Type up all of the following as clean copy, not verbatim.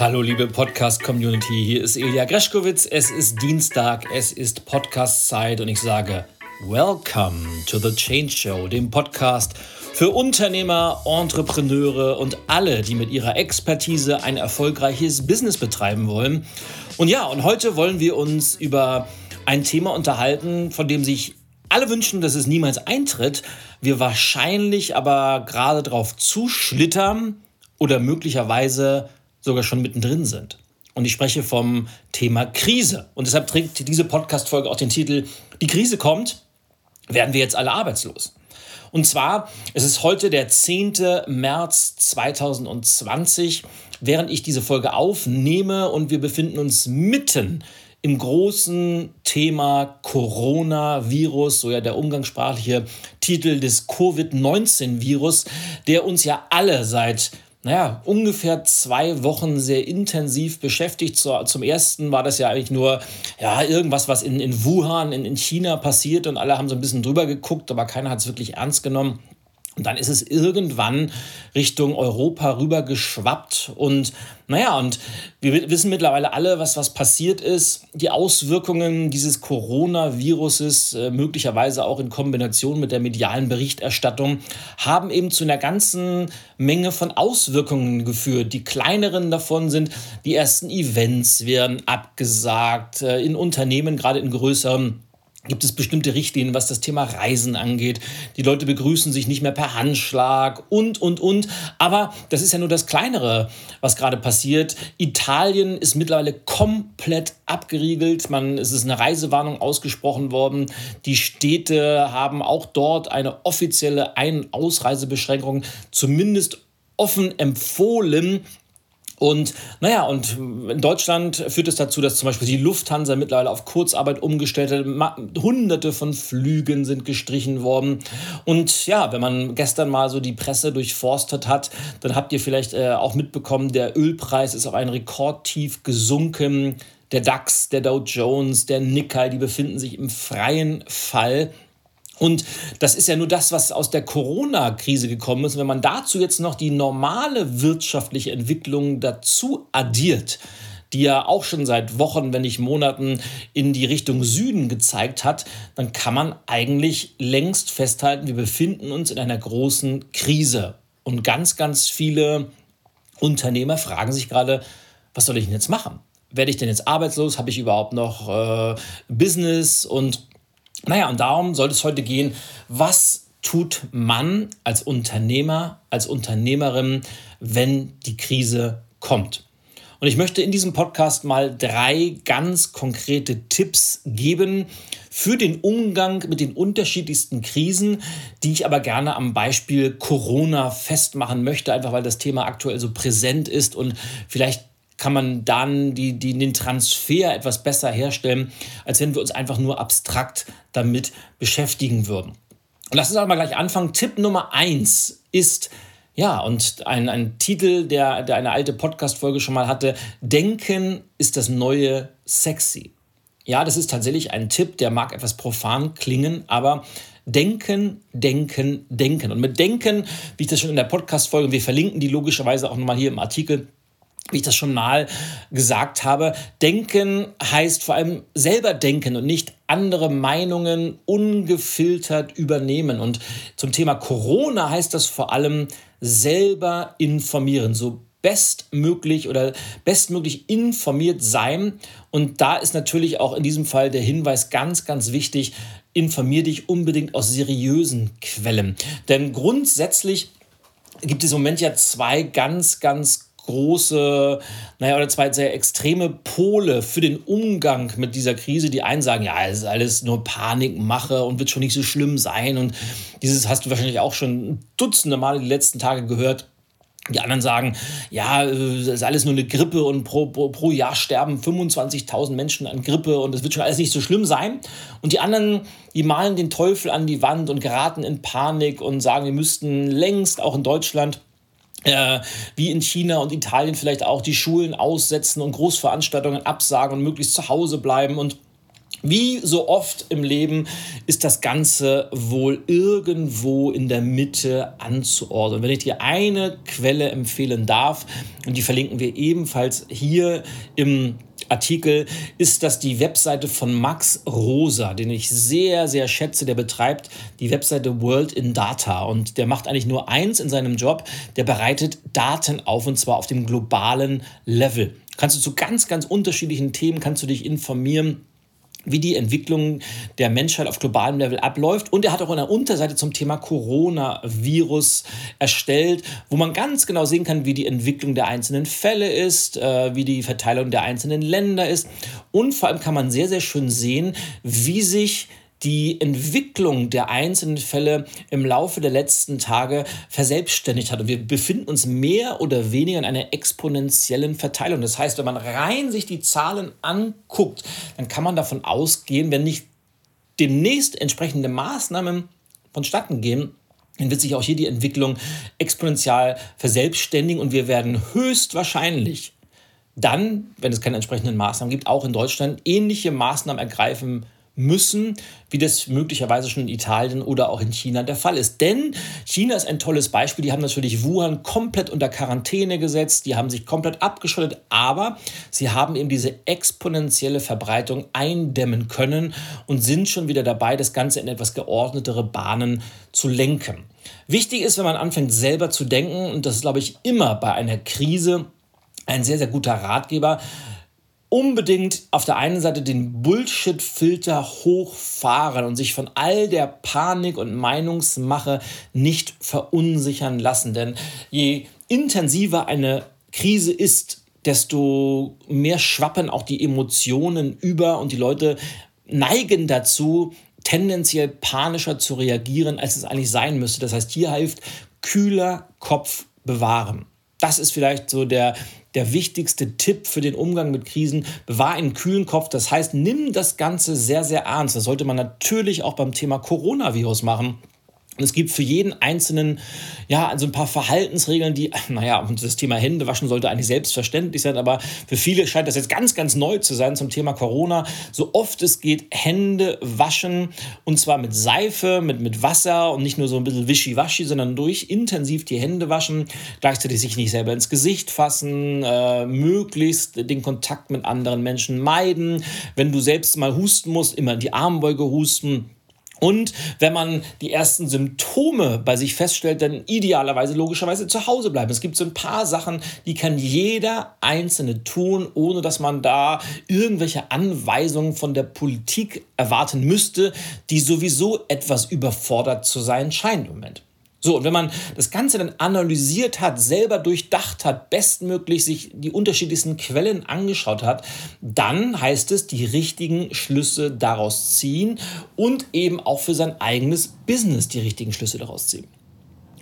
Hallo liebe Podcast-Community, hier ist Elia Greschkowitz. Es ist Dienstag, es ist Podcast-Zeit und ich sage Welcome to The Change Show, dem Podcast für Unternehmer, Entrepreneure und alle, die mit ihrer Expertise ein erfolgreiches Business betreiben wollen. Und ja, und heute wollen wir uns über ein Thema unterhalten, von dem sich alle wünschen, dass es niemals eintritt, wir wahrscheinlich aber gerade drauf zuschlittern oder möglicherweise sogar schon mittendrin sind. Und ich spreche vom Thema Krise. Und deshalb trägt diese Podcast-Folge auch den Titel Die Krise kommt, werden wir jetzt alle arbeitslos. Und zwar, es ist heute der 10. März 2020, während ich diese Folge aufnehme und wir befinden uns mitten im großen Thema Coronavirus, so ja der umgangssprachliche Titel des Covid-19-Virus, der uns ja alle seit ungefähr 2 Wochen sehr intensiv beschäftigt. Zum ersten war das ja eigentlich nur irgendwas, was in Wuhan, in China passiert und alle haben so ein bisschen drüber geguckt, aber keiner hat es wirklich ernst genommen. Und dann ist es irgendwann Richtung Europa rüber geschwappt und und wir wissen mittlerweile alle, was passiert ist. Die Auswirkungen dieses Coronaviruses, möglicherweise auch in Kombination mit der medialen Berichterstattung, haben eben zu einer ganzen Menge von Auswirkungen geführt. Die kleineren davon sind, die ersten Events werden abgesagt, in Unternehmen, gerade in größeren, gibt es bestimmte Richtlinien, was das Thema Reisen angeht. Die Leute begrüßen sich nicht mehr per Handschlag und. Aber das ist ja nur das Kleinere, was gerade passiert. Italien ist mittlerweile komplett abgeriegelt. Es ist eine Reisewarnung ausgesprochen worden. Die Städte haben auch dort eine offizielle Ein- und Ausreisebeschränkung zumindest offen empfohlen. Und und in Deutschland führt es dazu, dass zum Beispiel die Lufthansa mittlerweile auf Kurzarbeit umgestellt hat. Hunderte von Flügen sind gestrichen worden. Und ja, wenn man gestern mal so die Presse durchforstet hat, dann habt ihr vielleicht auch mitbekommen, der Ölpreis ist auf einen Rekordtief gesunken. Der DAX, der Dow Jones, der Nikkei, die befinden sich im freien Fall. Und das ist ja nur das, was aus der Corona-Krise gekommen ist. Und wenn man dazu jetzt noch die normale wirtschaftliche Entwicklung dazu addiert, die ja auch schon seit Wochen, wenn nicht Monaten in die Richtung Süden gezeigt hat, dann kann man eigentlich längst festhalten, wir befinden uns in einer großen Krise. Und ganz, ganz viele Unternehmer fragen sich gerade, was soll ich denn jetzt machen? Werde ich denn jetzt arbeitslos? Habe ich überhaupt noch Business? Und und darum soll es heute gehen, was tut man als Unternehmer, als Unternehmerin, wenn die Krise kommt? Und ich möchte in diesem Podcast mal 3 ganz konkrete Tipps geben für den Umgang mit den unterschiedlichsten Krisen, die ich aber gerne am Beispiel Corona festmachen möchte, einfach weil das Thema aktuell so präsent ist und vielleicht kann man dann den Transfer etwas besser herstellen, als wenn wir uns einfach nur abstrakt damit beschäftigen würden. Und lass uns aber gleich anfangen. Tipp Nummer 1 ist, und ein Titel, der eine alte Podcast-Folge schon mal hatte, Denken ist das neue Sexy. Ja, das ist tatsächlich ein Tipp, der mag etwas profan klingen, aber denken, denken, denken. Und mit Denken, wie ich das schon in der Podcast-Folge, wir verlinken die logischerweise auch nochmal hier im Artikel, wie ich das schon mal gesagt habe, denken heißt vor allem selber denken und nicht andere Meinungen ungefiltert übernehmen. Und zum Thema Corona heißt das vor allem selber informieren, so bestmöglich informiert sein. Und da ist natürlich auch in diesem Fall der Hinweis ganz, ganz wichtig, informier dich unbedingt aus seriösen Quellen. Denn grundsätzlich gibt es im Moment ja 2 ganz, ganz große, oder 2 sehr extreme Pole für den Umgang mit dieser Krise. Die einen sagen, es ist alles nur Panikmache und wird schon nicht so schlimm sein. Und dieses hast du wahrscheinlich auch schon dutzende Male die letzten Tage gehört. Die anderen sagen, es ist alles nur eine Grippe und pro Jahr sterben 25.000 Menschen an Grippe und es wird schon alles nicht so schlimm sein. Und die anderen, die malen den Teufel an die Wand und geraten in Panik und sagen, wir müssten längst auch in Deutschland wie in China und Italien vielleicht auch die Schulen aussetzen und Großveranstaltungen absagen und möglichst zu Hause bleiben. Und Wie so oft im Leben ist das Ganze wohl irgendwo in der Mitte anzuordnen. Wenn ich dir eine Quelle empfehlen darf, und die verlinken wir ebenfalls hier im Artikel, ist das die Webseite von Max Roser, den ich sehr, sehr schätze. Der betreibt die Webseite World in Data und der macht eigentlich nur eins in seinem Job, der bereitet Daten auf und zwar auf dem globalen Level. Kannst du zu ganz, ganz unterschiedlichen Themen, kannst du dich informieren, wie die Entwicklung der Menschheit auf globalem Level abläuft. Und er hat auch eine Unterseite zum Thema Coronavirus erstellt, wo man ganz genau sehen kann, wie die Entwicklung der einzelnen Fälle ist, wie die Verteilung der einzelnen Länder ist. Und vor allem kann man sehr, sehr schön sehen, wie sich die Entwicklung der einzelnen Fälle im Laufe der letzten Tage verselbstständigt hat. Und wir befinden uns mehr oder weniger in einer exponentiellen Verteilung. Das heißt, wenn man rein sich die Zahlen anguckt, dann kann man davon ausgehen, wenn nicht demnächst entsprechende Maßnahmen vonstatten gehen, dann wird sich auch hier die Entwicklung exponentiell verselbstständigen. Und wir werden höchstwahrscheinlich dann, wenn es keine entsprechenden Maßnahmen gibt, auch in Deutschland ähnliche Maßnahmen ergreifen müssen, wie das möglicherweise schon in Italien oder auch in China der Fall ist. Denn China ist ein tolles Beispiel. Die haben natürlich Wuhan komplett unter Quarantäne gesetzt. Die haben sich komplett abgeschottet. Aber sie haben eben diese exponentielle Verbreitung eindämmen können und sind schon wieder dabei, das Ganze in etwas geordnetere Bahnen zu lenken. Wichtig ist, wenn man anfängt, selber zu denken, und das ist, glaube ich, immer bei einer Krise ein sehr, sehr guter Ratgeber, unbedingt auf der einen Seite den Bullshit-Filter hochfahren und sich von all der Panik und Meinungsmache nicht verunsichern lassen. Denn je intensiver eine Krise ist, desto mehr schwappen auch die Emotionen über und die Leute neigen dazu, tendenziell panischer zu reagieren, als es eigentlich sein müsste. Das heißt, hier hilft kühler Kopf bewahren. Das ist vielleicht so der wichtigste Tipp für den Umgang mit Krisen. Bewahr einen kühlen Kopf. Das heißt, nimm das Ganze sehr, sehr ernst. Das sollte man natürlich auch beim Thema Coronavirus machen. Und es gibt für jeden Einzelnen also ein paar Verhaltensregeln, die, und das Thema Händewaschen sollte eigentlich selbstverständlich sein, aber für viele scheint das jetzt ganz, ganz neu zu sein zum Thema Corona. So oft es geht, Hände waschen und zwar mit Seife, mit Wasser und nicht nur so ein bisschen Wischiwaschi, sondern durch intensiv die Hände waschen, gleichzeitig sich nicht selber ins Gesicht fassen, möglichst den Kontakt mit anderen Menschen meiden. Wenn du selbst mal husten musst, immer die Armbeuge husten. Und wenn man die ersten Symptome bei sich feststellt, dann idealerweise, logischerweise zu Hause bleiben. Es gibt so ein paar Sachen, die kann jeder Einzelne tun, ohne dass man da irgendwelche Anweisungen von der Politik erwarten müsste, die sowieso etwas überfordert zu sein scheint im Moment. So, und wenn man das Ganze dann analysiert hat, selber durchdacht hat, bestmöglich sich die unterschiedlichsten Quellen angeschaut hat, dann heißt es, die richtigen Schlüsse daraus ziehen und eben auch für sein eigenes Business die richtigen Schlüsse daraus ziehen.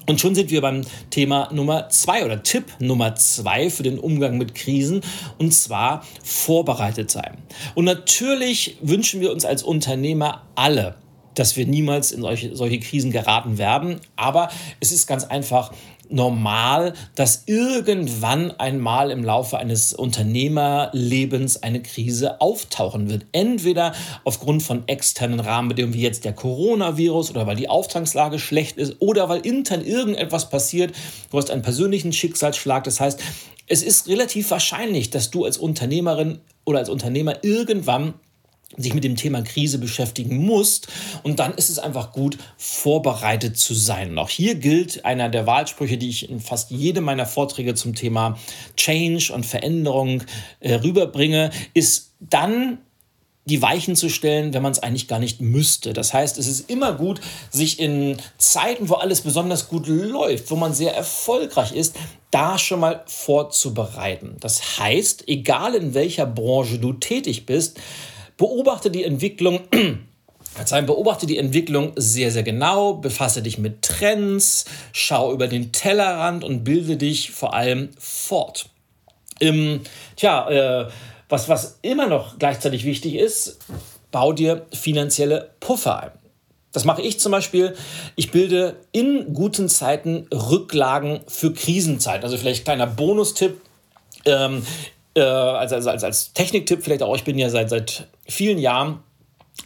Und schon sind wir beim Thema Nummer 2 oder Tipp Nummer 2 für den Umgang mit Krisen, und zwar vorbereitet sein. Und natürlich wünschen wir uns als Unternehmer alle, dass wir niemals in solche Krisen geraten werden. Aber es ist ganz einfach normal, dass irgendwann einmal im Laufe eines Unternehmerlebens eine Krise auftauchen wird. Entweder aufgrund von externen Rahmenbedingungen wie jetzt der Coronavirus oder weil die Auftragslage schlecht ist oder weil intern irgendetwas passiert. Du hast einen persönlichen Schicksalsschlag. Das heißt, es ist relativ wahrscheinlich, dass du als Unternehmerin oder als Unternehmer irgendwann sich mit dem Thema Krise beschäftigen musst. Und dann ist es einfach gut, vorbereitet zu sein. Und auch hier gilt einer der Wahlsprüche, die ich in fast jedem meiner Vorträge zum Thema Change und Veränderung rüberbringe, ist dann die Weichen zu stellen, wenn man es eigentlich gar nicht müsste. Das heißt, es ist immer gut, sich in Zeiten, wo alles besonders gut läuft, wo man sehr erfolgreich ist, da schon mal vorzubereiten. Das heißt, egal in welcher Branche du tätig bist, beobachte die Entwicklung sehr, sehr genau, befasse dich mit Trends, schau über den Tellerrand und bilde dich vor allem fort. Was immer noch gleichzeitig wichtig ist, bau dir finanzielle Puffer ein. Das mache ich zum Beispiel. Ich bilde in guten Zeiten Rücklagen für Krisenzeiten. Also vielleicht kleiner Bonustipp. Als Techniktipp vielleicht auch, ich bin ja seit vielen Jahren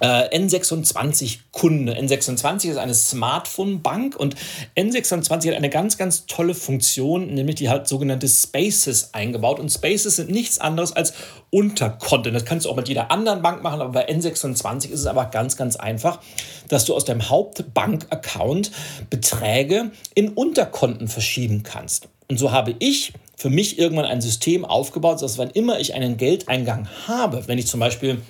N26-Kunde. N26 ist eine Smartphone-Bank und N26 hat eine ganz, ganz tolle Funktion, nämlich die hat sogenannte Spaces eingebaut. Und Spaces sind nichts anderes als Unterkonten. Das kannst du auch mit jeder anderen Bank machen, aber bei N26 ist es aber ganz, ganz einfach, dass du aus deinem Hauptbank-Account Beträge in Unterkonten verschieben kannst. Und so habe ich für mich irgendwann ein System aufgebaut, dass wann immer ich einen Geldeingang habe, wenn ich zum Beispiel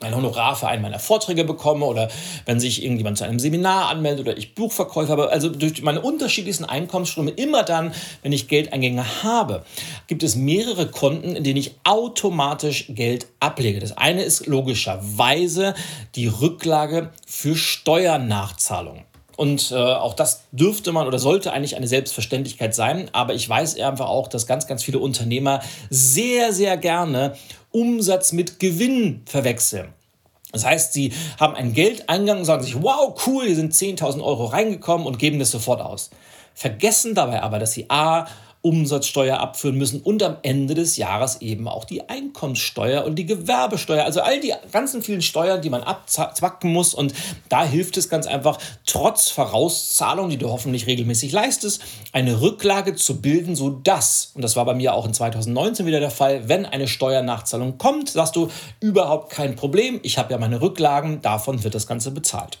ein Honorar für einen meiner Vorträge bekomme oder wenn sich irgendjemand zu einem Seminar anmeldet oder ich Buchverkäufe habe, also durch meine unterschiedlichsten Einkommensströme, immer dann, wenn ich Geldeingänge habe, gibt es mehrere Konten, in denen ich automatisch Geld ablege. Das eine ist logischerweise die Rücklage für Steuernachzahlungen. Und auch das dürfte man oder sollte eigentlich eine Selbstverständlichkeit sein. Aber ich weiß einfach auch, dass ganz, ganz viele Unternehmer sehr, sehr gerne Umsatz mit Gewinn verwechseln. Das heißt, sie haben einen Geldeingang und sagen sich, wow, cool, hier sind 10.000 Euro reingekommen und geben das sofort aus. Vergessen dabei aber, dass sie A, Umsatzsteuer abführen müssen und am Ende des Jahres eben auch die Einkommenssteuer und die Gewerbesteuer, also all die ganzen vielen Steuern, die man abzwacken muss, und da hilft es ganz einfach, trotz Vorauszahlung, die du hoffentlich regelmäßig leistest, eine Rücklage zu bilden, sodass, und das war bei mir auch in 2019 wieder der Fall, wenn eine Steuernachzahlung kommt, sagst du, überhaupt kein Problem, ich habe ja meine Rücklagen, davon wird das Ganze bezahlt.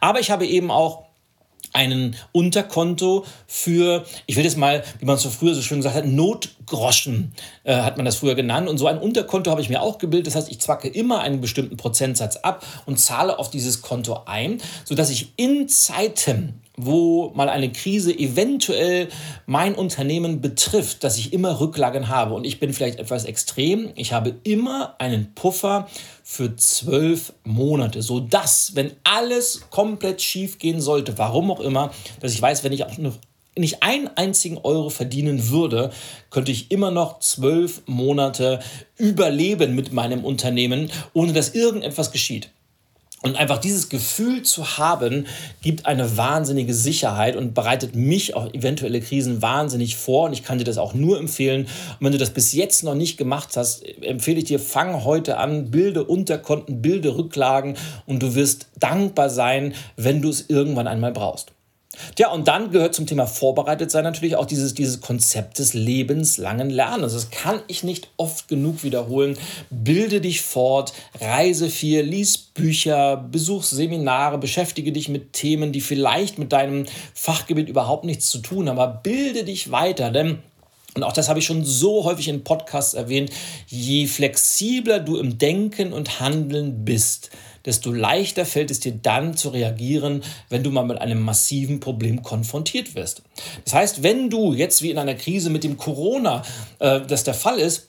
Aber ich habe eben auch einen Unterkonto für, ich will das mal, wie man es so früher so schön gesagt hat, Notgroschen, hat man das früher genannt. Und so ein Unterkonto habe ich mir auch gebildet. Das heißt, ich zwacke immer einen bestimmten Prozentsatz ab und zahle auf dieses Konto ein, sodass ich in Zeiten, wo mal eine Krise eventuell mein Unternehmen betrifft, dass ich immer Rücklagen habe. Und ich bin vielleicht etwas extrem. Ich habe immer einen Puffer für 12 Monate, sodass, wenn alles komplett schief gehen sollte, warum auch immer, dass ich weiß, wenn ich auch noch nicht einen einzigen Euro verdienen würde, könnte ich immer noch 12 Monate überleben mit meinem Unternehmen, ohne dass irgendetwas geschieht. Und einfach dieses Gefühl zu haben, gibt eine wahnsinnige Sicherheit und bereitet mich auf eventuelle Krisen wahnsinnig vor. Und ich kann dir das auch nur empfehlen. Und wenn du das bis jetzt noch nicht gemacht hast, empfehle ich dir, fang heute an, bilde Unterkonten, bilde Rücklagen und du wirst dankbar sein, wenn du es irgendwann einmal brauchst. Ja, und dann gehört zum Thema vorbereitet sein natürlich auch dieses Konzept des lebenslangen Lernens. Das kann ich nicht oft genug wiederholen. Bilde dich fort, reise viel, lies Bücher, besuch Seminare, beschäftige dich mit Themen, die vielleicht mit deinem Fachgebiet überhaupt nichts zu tun haben, aber bilde dich weiter, denn, und auch das habe ich schon so häufig in Podcasts erwähnt, je flexibler du im Denken und Handeln bist, desto leichter fällt es dir dann zu reagieren, wenn du mal mit einem massiven Problem konfrontiert wirst. Das heißt, wenn du jetzt wie in einer Krise mit dem Corona das der Fall ist,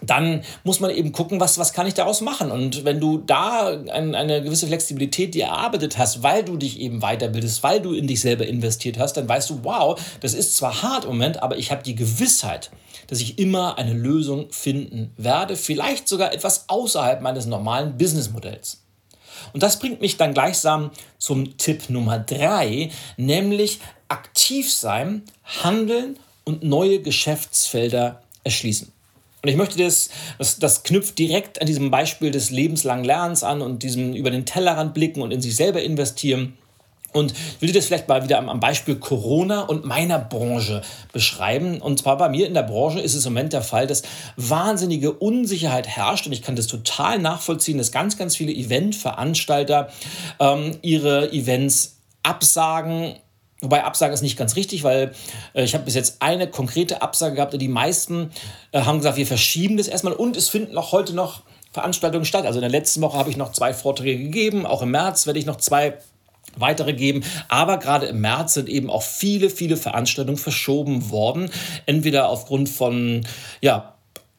dann muss man eben gucken, was kann ich daraus machen. Und wenn du da eine gewisse Flexibilität dir erarbeitet hast, weil du dich eben weiterbildest, weil du in dich selber investiert hast, dann weißt du, wow, das ist zwar hart im Moment, aber ich habe die Gewissheit, dass ich immer eine Lösung finden werde, vielleicht sogar etwas außerhalb meines normalen Businessmodells. Und das bringt mich dann gleichsam zum Tipp Nummer 3, nämlich aktiv sein, handeln und neue Geschäftsfelder erschließen. Und ich möchte das knüpft direkt an diesem Beispiel des lebenslangen Lernens an und diesem über den Tellerrand blicken und in sich selber investieren. Und ich will dir das vielleicht mal wieder am Beispiel Corona und meiner Branche beschreiben. Und zwar bei mir in der Branche ist es im Moment der Fall, dass wahnsinnige Unsicherheit herrscht. Und ich kann das total nachvollziehen, dass ganz, ganz viele Eventveranstalter ihre Events absagen. Wobei Absagen ist nicht ganz richtig, weil ich habe bis jetzt eine konkrete Absage gehabt. Und die meisten haben gesagt, wir verschieben das erstmal. Und es finden auch heute noch Veranstaltungen statt. Also in der letzten Woche habe ich noch 2 Vorträge gegeben. Auch im März werde ich noch 2 weitere geben, aber gerade im März sind eben auch viele, viele Veranstaltungen verschoben worden, entweder aufgrund von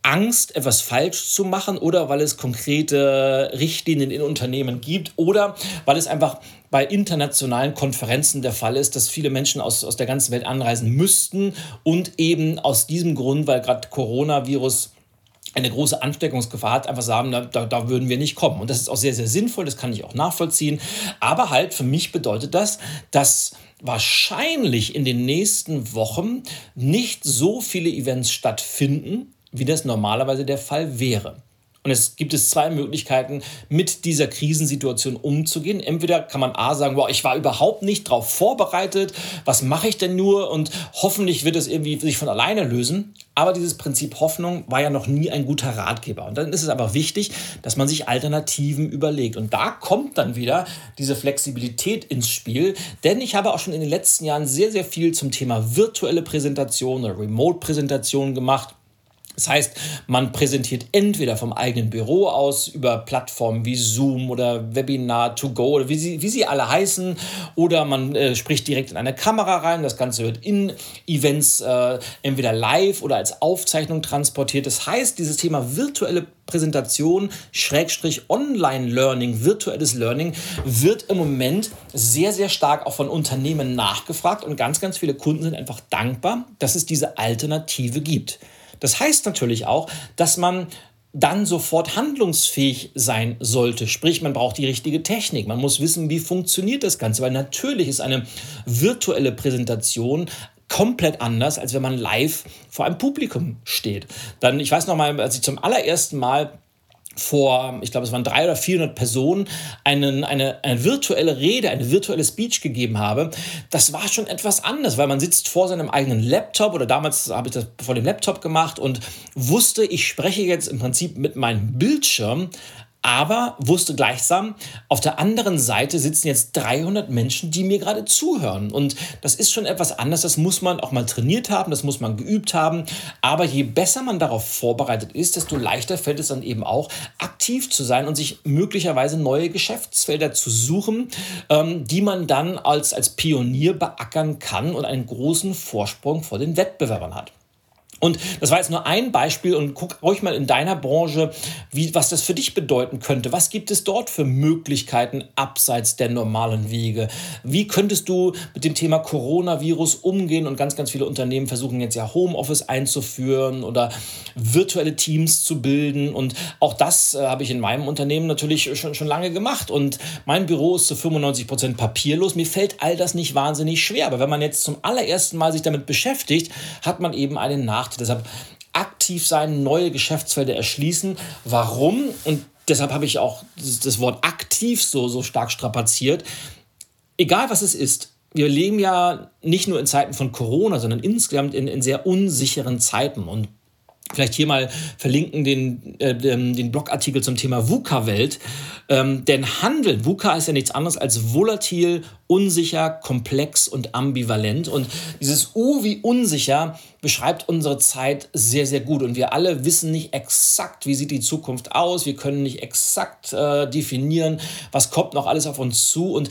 Angst, etwas falsch zu machen oder weil es konkrete Richtlinien in Unternehmen gibt oder weil es einfach bei internationalen Konferenzen der Fall ist, dass viele Menschen aus der ganzen Welt anreisen müssten und eben aus diesem Grund, weil gerade Coronavirus eine große Ansteckungsgefahr hat, einfach sagen, da würden wir nicht kommen. Und das ist auch sehr, sehr sinnvoll, das kann ich auch nachvollziehen. Aber halt für mich bedeutet das, dass wahrscheinlich in den nächsten Wochen nicht so viele Events stattfinden, wie das normalerweise der Fall wäre. Und es gibt es zwei Möglichkeiten, mit dieser Krisensituation umzugehen. Entweder kann man A sagen, wow, ich war überhaupt nicht darauf vorbereitet, was mache ich denn nur und hoffentlich wird es irgendwie sich von alleine lösen. Aber dieses Prinzip Hoffnung war ja noch nie ein guter Ratgeber. Und dann ist es einfach wichtig, dass man sich Alternativen überlegt. Und da kommt dann wieder diese Flexibilität ins Spiel. Denn ich habe auch schon in den letzten Jahren sehr, sehr viel zum Thema virtuelle Präsentation oder Remote-Präsentation gemacht. Das heißt, man präsentiert entweder vom eigenen Büro aus über Plattformen wie Zoom oder Webinar to go oder wie sie alle heißen, oder man spricht direkt in eine Kamera rein. Das Ganze wird in Events entweder live oder als Aufzeichnung transportiert. Das heißt, dieses Thema virtuelle Präsentation / Online-Learning, virtuelles Learning, wird im Moment sehr, sehr stark auch von Unternehmen nachgefragt und ganz, ganz viele Kunden sind einfach dankbar, dass es diese Alternative gibt. Das heißt natürlich auch, dass man dann sofort handlungsfähig sein sollte. Sprich, man braucht die richtige Technik. Man muss wissen, wie funktioniert das Ganze. Weil natürlich ist eine virtuelle Präsentation komplett anders, als wenn man live vor einem Publikum steht. Dann, ich weiß noch mal, als ich zum allerersten Mal vor, ich glaube, es waren 300 oder 400 Personen, eine virtuelle Rede, eine virtuelle Speech gegeben habe, das war schon etwas anders, weil man sitzt vor seinem eigenen Laptop oder damals habe ich das vor dem Laptop gemacht und wusste, ich spreche jetzt im Prinzip mit meinem Bildschirm, aber wusste gleichsam, auf der anderen Seite sitzen jetzt 300 Menschen, die mir gerade zuhören. Und das ist schon etwas anders, das muss man auch mal trainiert haben, das muss man geübt haben. Aber je besser man darauf vorbereitet ist, desto leichter fällt es dann eben auch, aktiv zu sein und sich möglicherweise neue Geschäftsfelder zu suchen, die man dann als Pionier beackern kann und einen großen Vorsprung vor den Wettbewerbern hat. Und das war jetzt nur ein Beispiel und guck ruhig mal in deiner Branche, was das für dich bedeuten könnte. Was gibt es dort für Möglichkeiten abseits der normalen Wege? Wie könntest du mit dem Thema Coronavirus umgehen? Und ganz, ganz viele Unternehmen versuchen jetzt ja Homeoffice einzuführen oder virtuelle Teams zu bilden. Und auch das habe ich in meinem Unternehmen natürlich schon lange gemacht. Und mein Büro ist zu 95% papierlos. Mir fällt all das nicht wahnsinnig schwer. Aber wenn man jetzt zum allerersten Mal sich damit beschäftigt, hat man eben einen Nachteil. Deshalb aktiv sein, neue Geschäftsfelder erschließen. Warum? Und deshalb habe ich auch das Wort aktiv so stark strapaziert. Egal, was es ist. Wir leben ja nicht nur in Zeiten von Corona, sondern insgesamt in sehr unsicheren Zeiten. Und vielleicht hier mal verlinken den Blogartikel zum Thema VUCA-Welt. Denn Handeln, VUCA ist ja nichts anderes als volatil, unsicher, komplex und ambivalent. Und dieses U wie unsicher beschreibt unsere Zeit sehr, sehr gut. Und wir alle wissen nicht exakt, wie sieht die Zukunft aus. Wir können nicht exakt definieren, was kommt noch alles auf uns zu. Und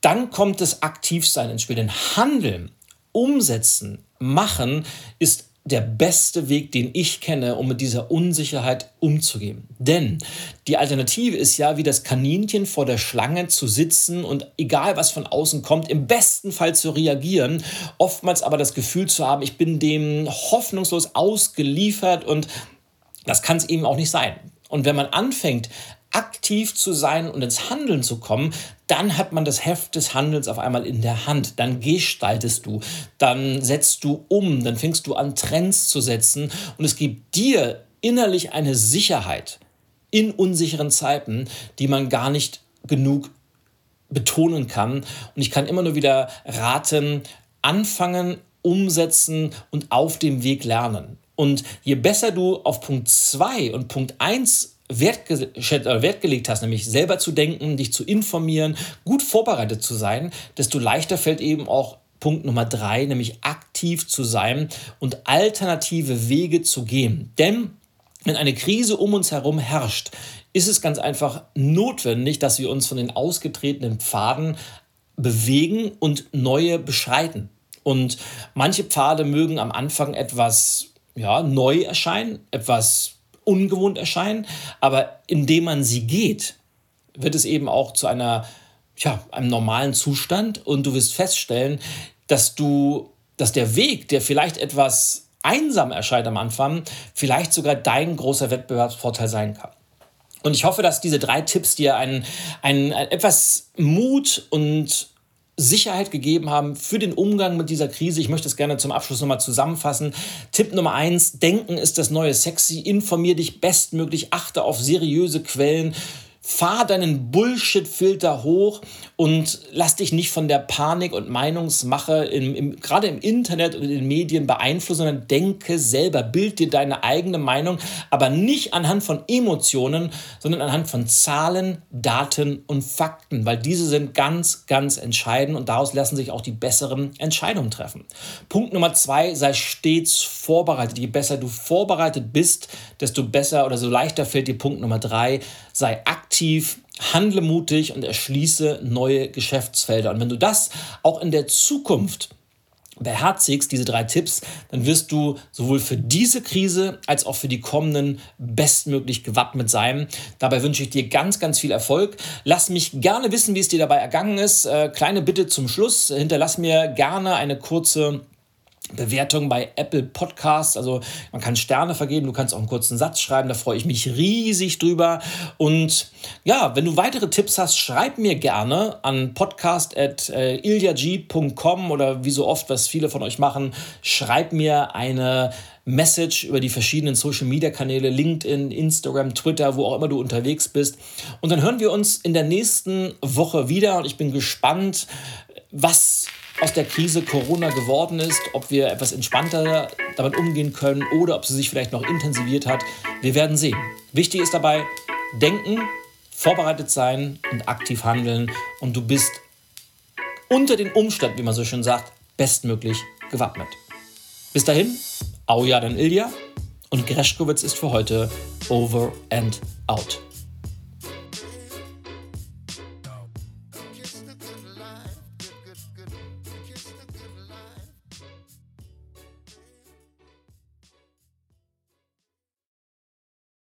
dann kommt das Aktivsein ins Spiel. Denn Handeln, Umsetzen, Machen ist der beste Weg, den ich kenne, um mit dieser Unsicherheit umzugehen. Denn die Alternative ist ja, wie das Kaninchen vor der Schlange zu sitzen und egal, was von außen kommt, im besten Fall zu reagieren, oftmals aber das Gefühl zu haben, ich bin dem hoffnungslos ausgeliefert und das kann es eben auch nicht sein. Und wenn man anfängt, aktiv zu sein und ins Handeln zu kommen, dann hat man das Heft des Handelns auf einmal in der Hand. Dann gestaltest du, dann setzt du um, dann fängst du an, Trends zu setzen und es gibt dir innerlich eine Sicherheit in unsicheren Zeiten, die man gar nicht genug betonen kann. Und ich kann immer nur wieder raten, anfangen, umsetzen und auf dem Weg lernen. Und je besser du auf Punkt 2 und Punkt 1 Wert gelegt hast, nämlich selber zu denken, dich zu informieren, gut vorbereitet zu sein, desto leichter fällt eben auch Punkt Nummer 3, nämlich aktiv zu sein und alternative Wege zu gehen. Denn wenn eine Krise um uns herum herrscht, ist es ganz einfach notwendig, dass wir uns von den ausgetretenen Pfaden bewegen und neue beschreiten. Und manche Pfade mögen am Anfang etwas neu erscheinen, etwas ungewohnt erscheinen, aber indem man sie geht, wird es eben auch zu einem normalen Zustand und du wirst feststellen, dass der Weg, der vielleicht etwas einsam erscheint am Anfang, vielleicht sogar dein großer Wettbewerbsvorteil sein kann. Und ich hoffe, dass diese drei Tipps dir einen etwas Mut und Sicherheit gegeben haben für den Umgang mit dieser Krise. Ich möchte es gerne zum Abschluss nochmal zusammenfassen. Tipp Nummer 1, Denken ist das neue Sexy. Informier dich bestmöglich, achte auf seriöse Quellen. Fahr deinen Bullshit-Filter hoch und lass dich nicht von der Panik und Meinungsmache gerade im Internet und in den Medien beeinflussen, sondern denke selber, bild dir deine eigene Meinung, aber nicht anhand von Emotionen, sondern anhand von Zahlen, Daten und Fakten, weil diese sind ganz, ganz entscheidend und daraus lassen sich auch die besseren Entscheidungen treffen. Punkt Nummer 2, sei stets vorbereitet. Je besser du vorbereitet bist, desto besser oder so leichter fällt dir Punkt Nummer 3, sei aktiv. Handle mutig und erschließe neue Geschäftsfelder. Und wenn du das auch in der Zukunft beherzigst, diese 3 Tipps, dann wirst du sowohl für diese Krise als auch für die kommenden bestmöglich gewappnet sein. Dabei wünsche ich dir ganz, ganz viel Erfolg. Lass mich gerne wissen, wie es dir dabei ergangen ist. Kleine Bitte zum Schluss. Hinterlass mir gerne eine kurze Bewertung bei Apple Podcasts, also man kann Sterne vergeben, du kannst auch einen kurzen Satz schreiben, da freue ich mich riesig drüber. Und ja, wenn du weitere Tipps hast, schreib mir gerne an podcast@iliag.com oder wie so oft, was viele von euch machen, schreib mir eine Message über die verschiedenen Social-Media-Kanäle, LinkedIn, Instagram, Twitter, wo auch immer du unterwegs bist. Und dann hören wir uns in der nächsten Woche wieder und ich bin gespannt, was aus der Krise Corona geworden ist, ob wir etwas entspannter damit umgehen können oder ob sie sich vielleicht noch intensiviert hat. Wir werden sehen. Wichtig ist dabei, denken, vorbereitet sein und aktiv handeln. Und du bist unter den Umständen, wie man so schön sagt, bestmöglich gewappnet. Bis dahin, Auja dann Ilja und Greschkowitz ist für heute over and out.